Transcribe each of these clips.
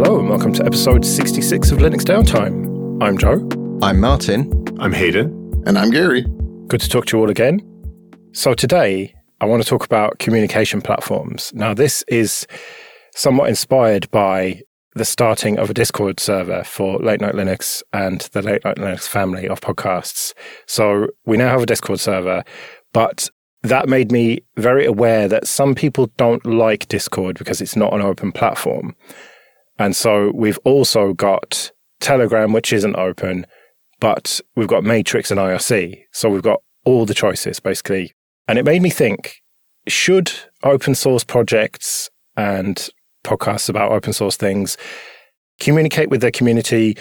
Hello and welcome to episode 66 of Linux Downtime. I'm Joe. I'm Martin. I'm Hayden. And I'm Gary. Good to talk to you all again. So today I want to talk about communication platforms. Now this is somewhat inspired by the starting of a Discord server for Late Night Linux and the Late Night Linux family of podcasts. So we now have a Discord server, but that made me very aware that some people don't like Discord because it's not an open platform. And so we've also got Telegram, which isn't open, but we've got Matrix and IRC. So we've got all the choices, basically. And it made me think, should open source projects and podcasts about open source things communicate with their community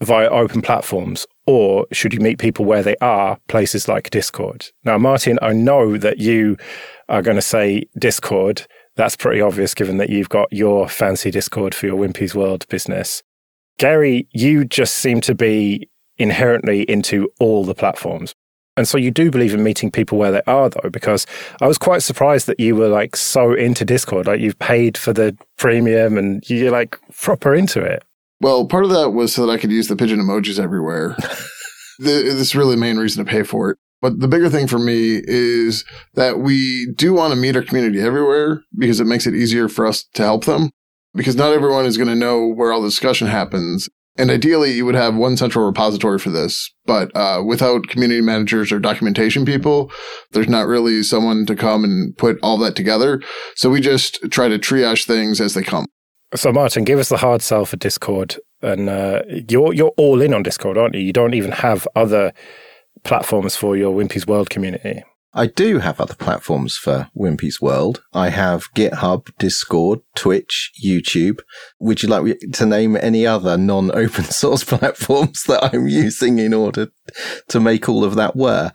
via open platforms, or should you meet people where they are, places like Discord? Now, Martin, I know that you are going to say Discord. That's pretty obvious given that you've got your fancy Discord for your Wimpy's World business. Gary, you just seem to be inherently into all the platforms. And so you do believe in meeting people where they are, though, because I was quite surprised that you were like so into Discord, like you've paid for the premium and you're like proper into it. Well, part of that was so that I could use the pigeon emojis everywhere. This really main reason to pay for it. But the bigger thing for me is that we do want to meet our community everywhere because it makes it easier for us to help them, because not everyone is going to know where all the discussion happens. And ideally, you would have one central repository for this, but without community managers or documentation people, there's not really someone to come and put all that together. So we just try to triage things as they come. So Martin, give us the hard sell for Discord. And you're all in on Discord, aren't you? You don't even have other platforms for your Wimpy's World community. I do have other platforms for Wimpy's World. I have GitHub, Discord, Twitch, YouTube. Would you like to name any other non-open source platforms that I'm using in order to make all of that work?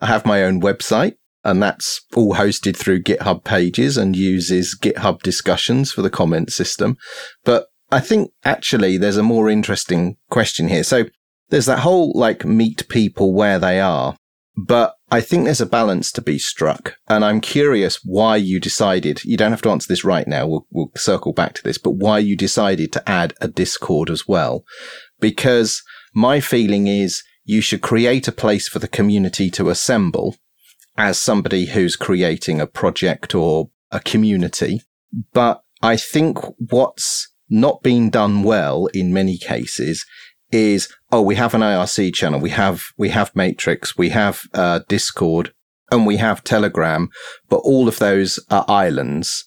I have my own website, and that's all hosted through GitHub Pages and uses GitHub Discussions for the comment system. But I think actually there's a more interesting question here. So there's that whole like meet people where they are. But I think there's a balance to be struck, and I'm curious why you decided, you don't have to answer this right now, we'll circle back to this, but why you decided to add a Discord as well. Because my feeling is you should create a place for the community to assemble as somebody who's creating a project or a community. But I think what's not been done well in many cases is, we have an IRC channel, we have Matrix, we have Discord, and we have Telegram, but all of those are islands.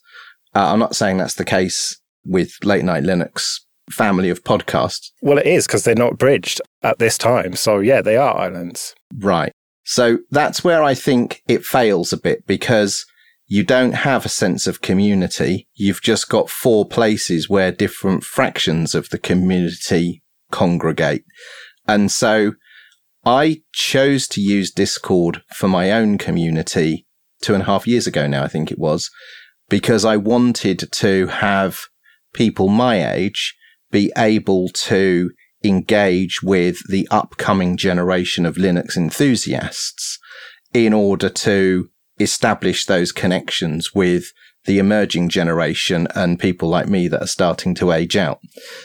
I'm not saying that's the case with Late Night Linux family of podcasts. Well, it is, because they're not bridged at this time. So yeah, they are islands. Right. So that's where I think it fails a bit, because you don't have a sense of community. You've just got four places where different fractions of the community congregate. And so I chose to use Discord for my own community 2.5 years ago now, I think it was, because I wanted to have people my age be able to engage with the upcoming generation of Linux enthusiasts in order to establish those connections with the emerging generation and people like me that are starting to age out.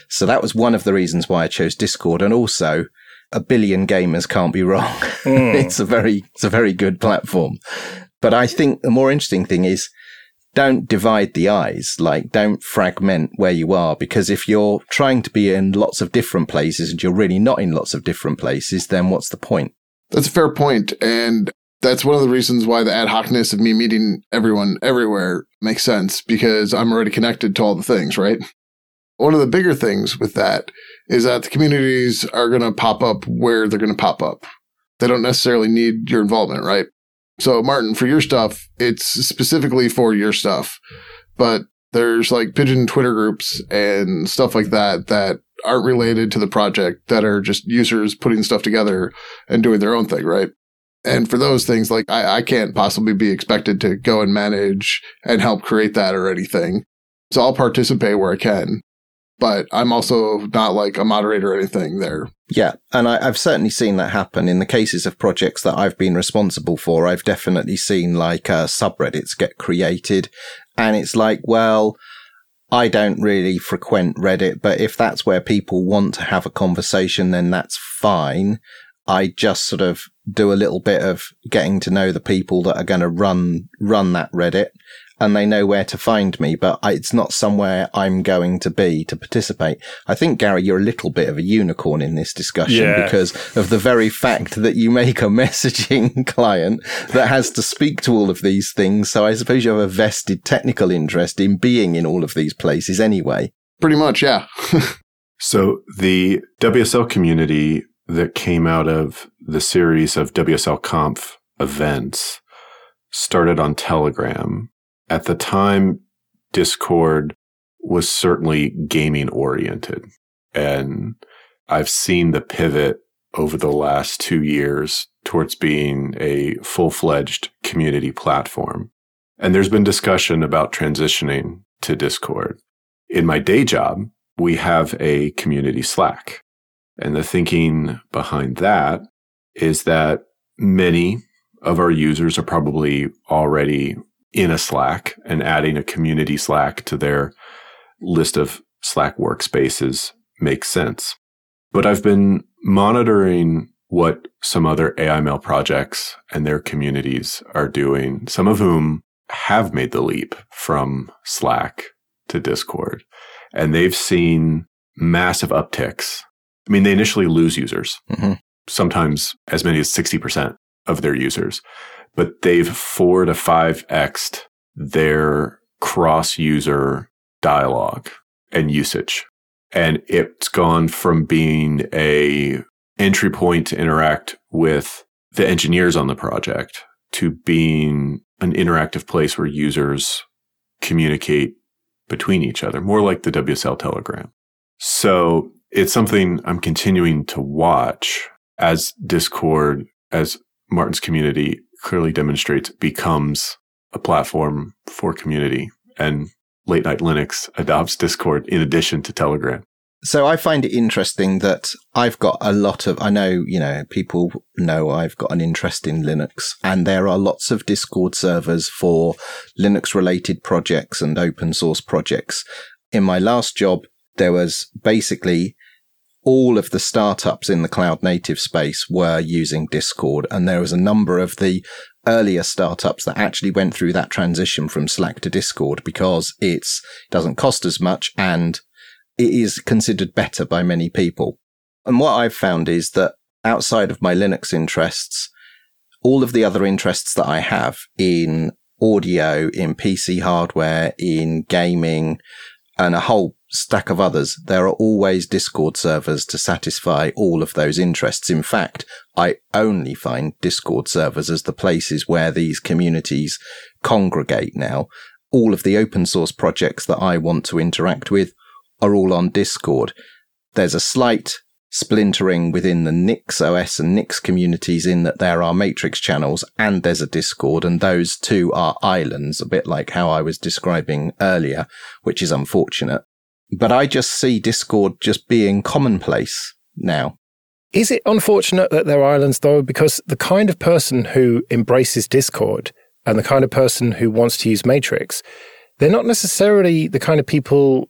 So that was one of the reasons why I chose Discord. And also, a billion gamers can't be wrong. It's a very good platform. But I think the more interesting thing is, don't divide the eyes, like don't fragment where you are, because if you're trying to be in lots of different places and you're really not in lots of different places, then what's the point? That's a fair point. And that's one of the reasons why the ad hocness of me meeting everyone everywhere makes sense, because I'm already connected to all the things, right? One of the bigger things with that is that the communities are going to pop up where they're going to pop up. They don't necessarily need your involvement, right? So, Martin, for your stuff, it's specifically for your stuff. But there's like pigeon Twitter groups and stuff like that that aren't related to the project, that are just users putting stuff together and doing their own thing, right? And for those things, like I can't possibly be expected to go and manage and help create that or anything. So I'll participate where I can, but I'm also not like a moderator or anything there. Yeah. And I've certainly seen that happen in the cases of projects that I've been responsible for. I've definitely seen like subreddits get created, and it's like, well, I don't really frequent Reddit, but if that's where people want to have a conversation, then that's fine. I just sort of do a little bit of getting to know the people that are going to run that Reddit, and they know where to find me, but it's not somewhere I'm going to be to participate. I think, Gary, you're a little bit of a unicorn in this discussion because of the very fact that you make a messaging client that has to speak to all of these things. So I suppose you have a vested technical interest in being in all of these places anyway. Pretty much, yeah. So the WSL community that came out of the series of WSL Conf events started on Telegram. At the time, Discord was certainly gaming oriented, and I've seen the pivot over the last 2 years towards being a full-fledged community platform. And there's been discussion about transitioning to Discord. In my day job, we have a community Slack. And the thinking behind that is that many of our users are probably already in a Slack, and adding a community Slack to their list of Slack workspaces makes sense. But I've been monitoring what some other AIML projects and their communities are doing, some of whom have made the leap from Slack to Discord. And they've seen massive upticks. I mean, they initially lose users, sometimes as many as 60% of their users. But they've 4 to 5x'd their cross-user dialogue and usage. And it's gone from being a entry point to interact with the engineers on the project to being an interactive place where users communicate between each other, more like the WSL Telegram. So it's something I'm continuing to watch as Discord, as Martin's community clearly demonstrates, becomes a platform for community, and Late Night Linux adopts Discord in addition to Telegram. So I find it interesting that I've got a lot of, I know, you know, people know I've got an interest in Linux, and there are lots of Discord servers for Linux related projects and open source projects. In my last job, there was basically all of the startups in the cloud native space were using Discord. And there was a number of the earlier startups that actually went through that transition from Slack to Discord because it doesn't cost as much and it is considered better by many people. And what I've found is that outside of my Linux interests, all of the other interests that I have in audio, in PC hardware, in gaming, and a whole stack of others, there are always Discord servers to satisfy all of those interests. In fact, I only find Discord servers as the places where these communities congregate now. All of the open source projects that I want to interact with are all on Discord. There's a slight splintering within the NixOS and Nix communities in that there are Matrix channels and there's a Discord, and those two are islands, a bit like how I was describing earlier, which is unfortunate. But I just see Discord just being commonplace now. Is it unfortunate that there are islands, though? Because the kind of person who embraces Discord and the kind of person who wants to use Matrix, they're not necessarily the kind of people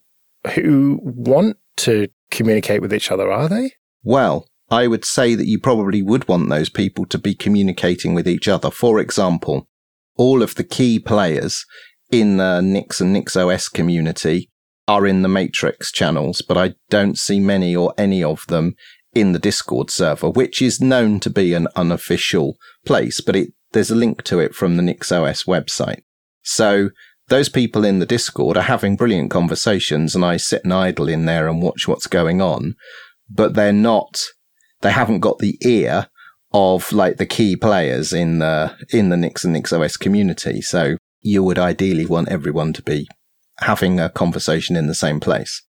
who want to communicate with each other, are they? Well, I would say that you probably would want those people to be communicating with each other. For example, all of the key players in the Nix and NixOS community are in the Matrix channels, but I don't see many or any of them in the Discord server, which is known to be an unofficial place, but there's a link to it from the NixOS website. So those people in the Discord are having brilliant conversations, and I sit and idle in there and watch what's going on, but they haven't got the ear of like the key players in the Nix and NixOS community. So you would ideally want everyone to be having a conversation in the same place.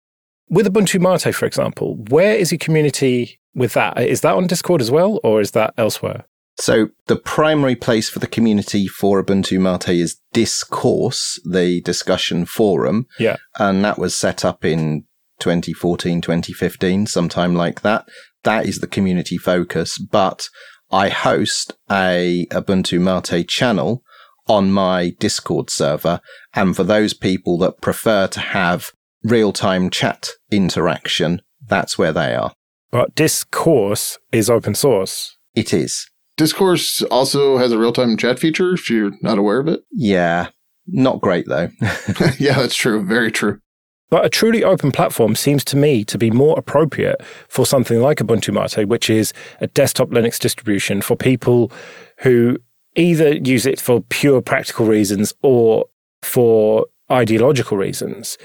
With Ubuntu Mate, for example, where is your community with that? Is that on Discord as well, or is that elsewhere? So the primary place for the community for Ubuntu Mate is Discourse, the discussion forum. Yeah. And that was set up in 2014, 2015, sometime like that. That is the community focus. But I host a Ubuntu Mate channel on my Discord server, and for those people that prefer to have real-time chat interaction, that's where they are. But Discourse is open source. It is. Discourse also has a real-time chat feature, if you're not aware of it. Yeah. Not great, though. Yeah, that's true. Very true. But a truly open platform seems to me to be more appropriate for something like Ubuntu Mate, which is a desktop Linux distribution for people who either use it for pure practical reasons or for ideological reasons.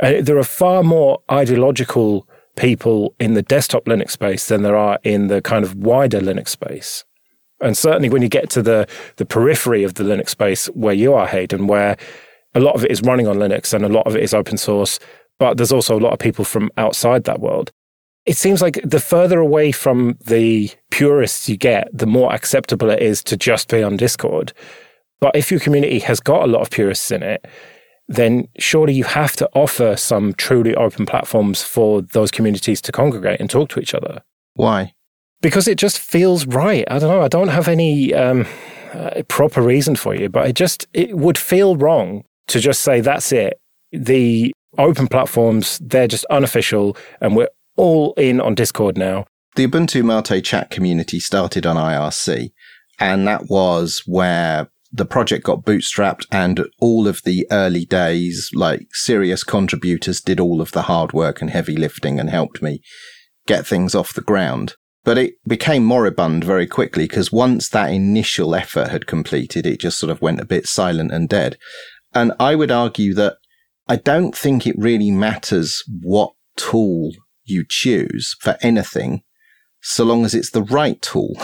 There are far more ideological people in the desktop Linux space than there are in the kind of wider Linux space. And certainly when you get to the periphery of the Linux space where you are, Hayden, where a lot of it is running on Linux and a lot of it is open source, but there's also a lot of people from outside that world. It seems like the further away from the purists you get, the more acceptable it is to just be on Discord. But if your community has got a lot of purists in it, then surely you have to offer some truly open platforms for those communities to congregate and talk to each other. Why? Because it just feels right. I don't know. I don't have any proper reason for you, but it would feel wrong to just say, that's it. The open platforms, they're just unofficial and we're all in on Discord now. The Ubuntu Mate chat community started on IRC, and that was where the project got bootstrapped, and all of the early days, like serious contributors did all of the hard work and heavy lifting and helped me get things off the ground. But it became moribund very quickly, because once that initial effort had completed, it just sort of went a bit silent and dead. And I would argue that I don't think it really matters what tool you choose for anything, so long as it's the right tool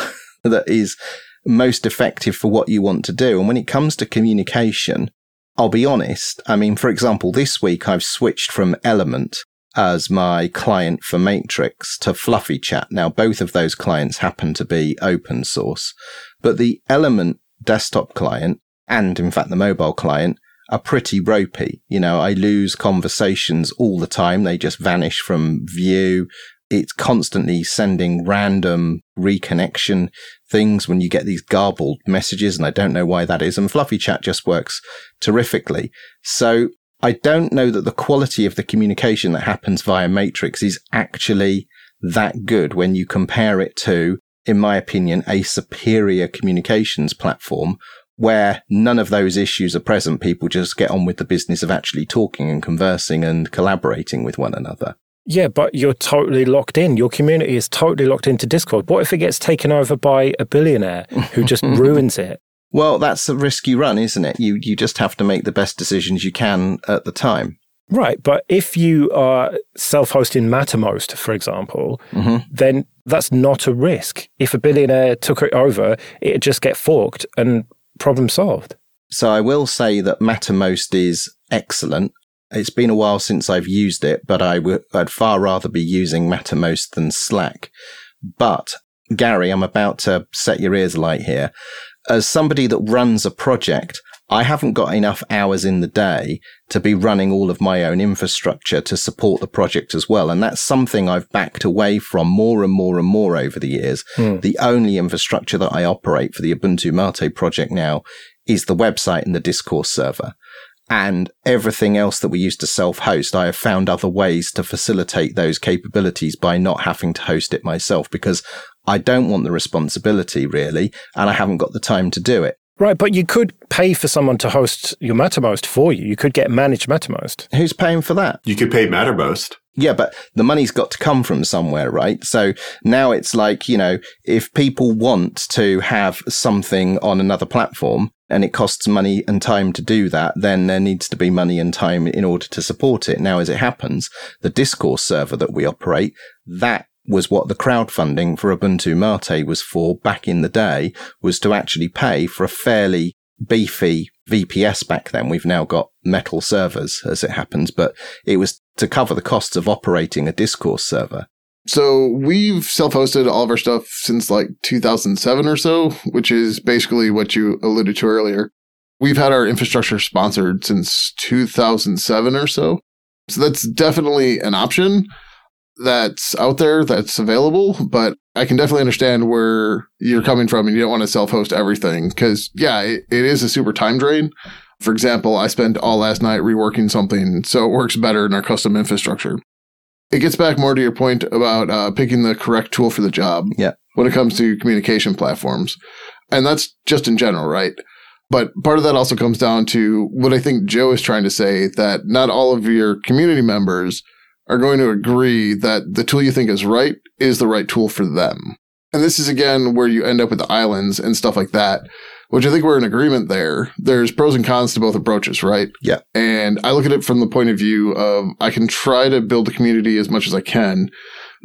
that is most effective for what you want to do. And when it comes to communication, I'll be honest. I mean, for example, this week I've switched from Element as my client for Matrix to Fluffy Chat. Now, both of those clients happen to be open source, but the Element desktop client and, in fact, the mobile client are pretty ropey. You know, I lose conversations all the time. They just vanish from view. It's constantly sending random reconnection things when you get these garbled messages, and I don't know why that is. And Fluffy Chat just works terrifically. So I don't know that the quality of the communication that happens via Matrix is actually that good when you compare it to, in my opinion, a superior communications platform where none of those issues are present. People just get on with the business of actually talking and conversing and collaborating with one another. Yeah, but you're totally locked in. Your community is totally locked into Discord. What if it gets taken over by a billionaire who just ruins it? Well, that's a risk you run, isn't it? You just have to make the best decisions you can at the time. Right, but if you are self-hosting Mattermost, for example, then that's not a risk. If a billionaire took it over, it'd just get forked and problem solved. So I will say that Mattermost is excellent. It's been a while since I've used it, but I'd far rather be using Mattermost than Slack. But, Gary, I'm about to set your ears alight here. As somebody that runs a project, I haven't got enough hours in the day to be running all of my own infrastructure to support the project as well. And that's something I've backed away from more and more and more over the years. The only infrastructure that I operate for the Ubuntu Mate project now is the website and the Discourse server. And everything else that we used to self-host, I have found other ways to facilitate those capabilities by not having to host it myself, because I don't want the responsibility, really, and I haven't got the time to do it. Right, but you could pay for someone to host your Mattermost for you. You could get managed Mattermost. Who's paying for that? You could pay Mattermost. Yeah, but the money's got to come from somewhere, right? So now it's like, you know, if people want to have something on another platform and it costs money and time to do that, then there needs to be money and time in order to support it. Now, as it happens, the Discourse server that we operate, that was what the crowdfunding for Ubuntu Mate was for back in the day, was to actually pay for a fairly beefy VPS back then. We've now got metal servers, as it happens, but it was to cover the costs of operating a Discourse server. So we've self-hosted all of our stuff since like 2007 or so, which is basically what you alluded to earlier. We've had our infrastructure sponsored since 2007 or so. So that's definitely an option that's out there, that's available, but I can definitely understand where you're coming from and you don't want to self-host everything because, yeah, it is a super time drain. For example, I spent all last night reworking something, so it works better in our custom infrastructure. It gets back more to your point about picking the correct tool for the job when it comes to communication platforms. And that's just in general, right? But part of that also comes down to what I think Joe is trying to say, that not all of your community members are going to agree that the tool you think is the right tool for them. And this is, again, where you end up with the islands and stuff like that, which I think we're in agreement there. There's pros and cons to both approaches, right? Yeah. And I look at it from the point of view of I can try to build a community as much as I can,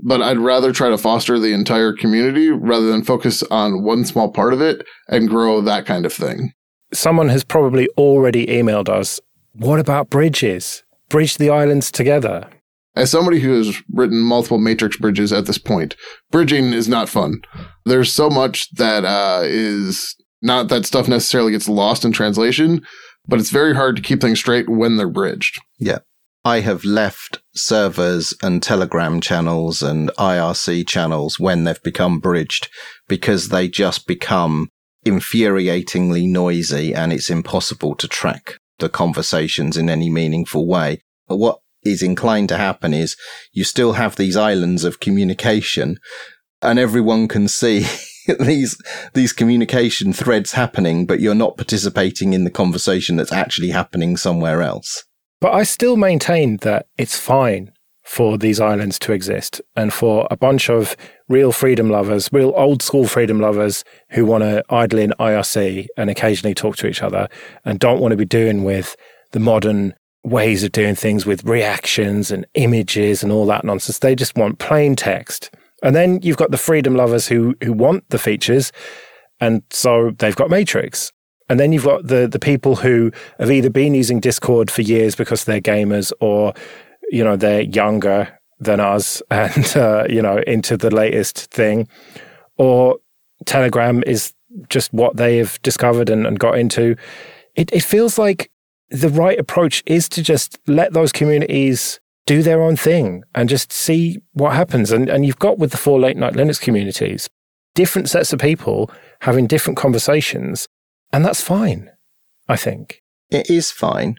but I'd rather try to foster the entire community rather than focus on one small part of it and grow that kind of thing. Someone has probably already emailed us, what about bridges? Bridge the islands together. As somebody who has written multiple Matrix bridges at this point, bridging is not fun. There's so much that is not that stuff necessarily gets lost in translation, but it's very hard to keep things straight when they're bridged. Yeah. I have left servers and Telegram channels and IRC channels when they've become bridged because they just become infuriatingly noisy and it's impossible to track the conversations in any meaningful way. But what is inclined to happen is you still have these islands of communication and everyone can see these communication threads happening, but you're not participating in the conversation that's actually happening somewhere else. But I still maintain that it's fine for these islands to exist and for a bunch of real freedom lovers, real old school freedom lovers who want to idle in IRC and occasionally talk to each other and don't want to be doing with the modern ways of doing things with reactions and images and all that nonsense. They just want plain text. And then you've got the freedom lovers who want the features, and so they've got Matrix. And then you've got the people who have either been using Discord for years because they're gamers or, you know, they're younger than us and, you know, into the latest thing. Or Telegram is just what they have discovered and got into. It feels like the right approach is to just let those communities do their own thing and just see what happens. And you've got with the 4 Late Night Linux communities, different sets of people having different conversations. And that's fine, I think. It is fine.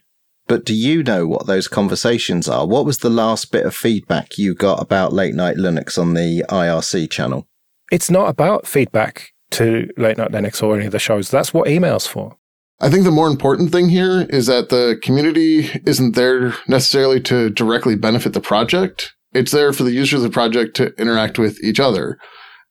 But do you know what those conversations are? What was the last bit of feedback you got about Late Night Linux on the IRC channel? It's not about feedback to Late Night Linux or any of the shows. That's what email's for. I think the more important thing here is that the community isn't there necessarily to directly benefit the project. It's there for the users of the project to interact with each other.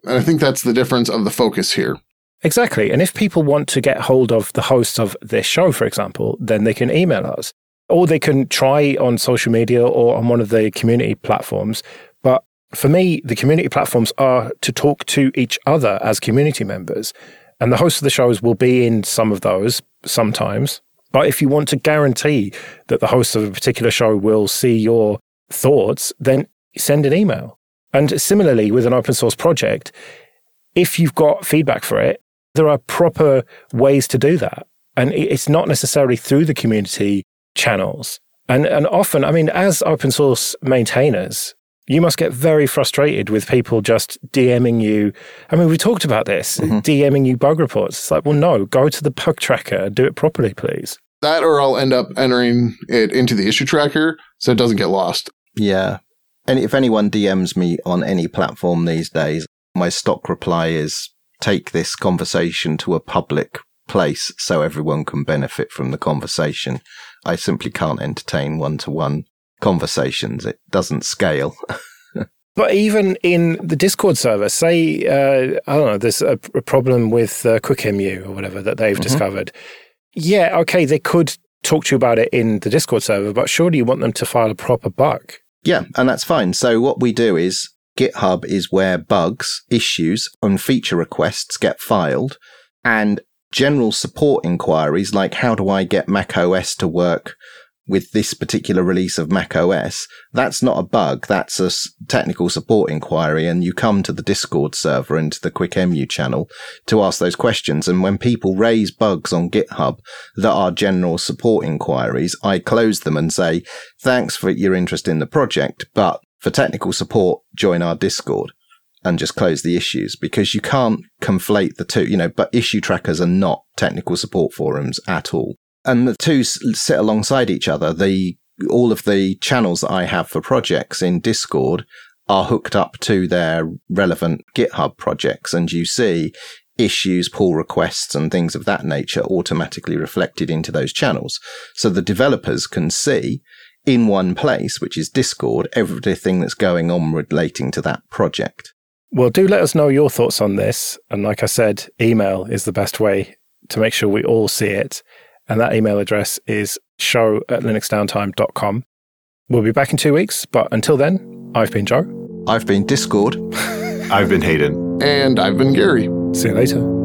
And I think that's the difference of the focus here. Exactly. And if people want to get hold of the hosts of this show, for example, then they can email us. Or they can try on social media or on one of the community platforms. But for me, the community platforms are to talk to each other as community members. And the hosts of the shows will be in some of those sometimes. But if you want to guarantee that the hosts of a particular show will see your thoughts, then send an email. And similarly, with an open source project, if you've got feedback for it, there are proper ways to do that. And it's not necessarily through the community channels. And often, I mean, as open source maintainers, you must get very frustrated with people just DMing you. I mean, we talked about this, DMing you bug reports. It's like, well, no, go to the bug tracker and do it properly, please. That or I'll end up entering it into the issue tracker so it doesn't get lost. Yeah. And if anyone DMs me on any platform these days, my stock reply is take this conversation to a public place so everyone can benefit from the conversation. I simply can't entertain one-to-one conversations. It doesn't scale. But even in the Discord server, say, I don't know, there's a problem with Quickemu or whatever that they've discovered. Yeah, okay, they could talk to you about it in the Discord server, but surely you want them to file a proper bug. Yeah, and that's fine. So what we do is GitHub is where bugs, issues, and feature requests get filed, and general support inquiries like how do I get macOS to work with this particular release of macOS, that's not a bug, that's a technical support inquiry, and you come to the Discord server and to the Quickemu channel to ask those questions. And when people raise bugs on GitHub that are general support inquiries, I close them and say, thanks for your interest in the project, but for technical support, join our Discord, and just close the issues, because you can't conflate the two, you know, but issue trackers are not technical support forums at all. And the two sit alongside each other. All of the channels that I have for projects in Discord are hooked up to their relevant GitHub projects, and you see issues, pull requests, and things of that nature automatically reflected into those channels. So the developers can see in one place, which is Discord, everything that's going on relating to that project. Well, do let us know your thoughts on this. And like I said, email is the best way to make sure we all see it. And that email address is show@linuxdowntime.com. We'll be back in 2 weeks, but until then, I've been Joe. I've been Discord. I've been Hayden. And I've been Gary. See you later.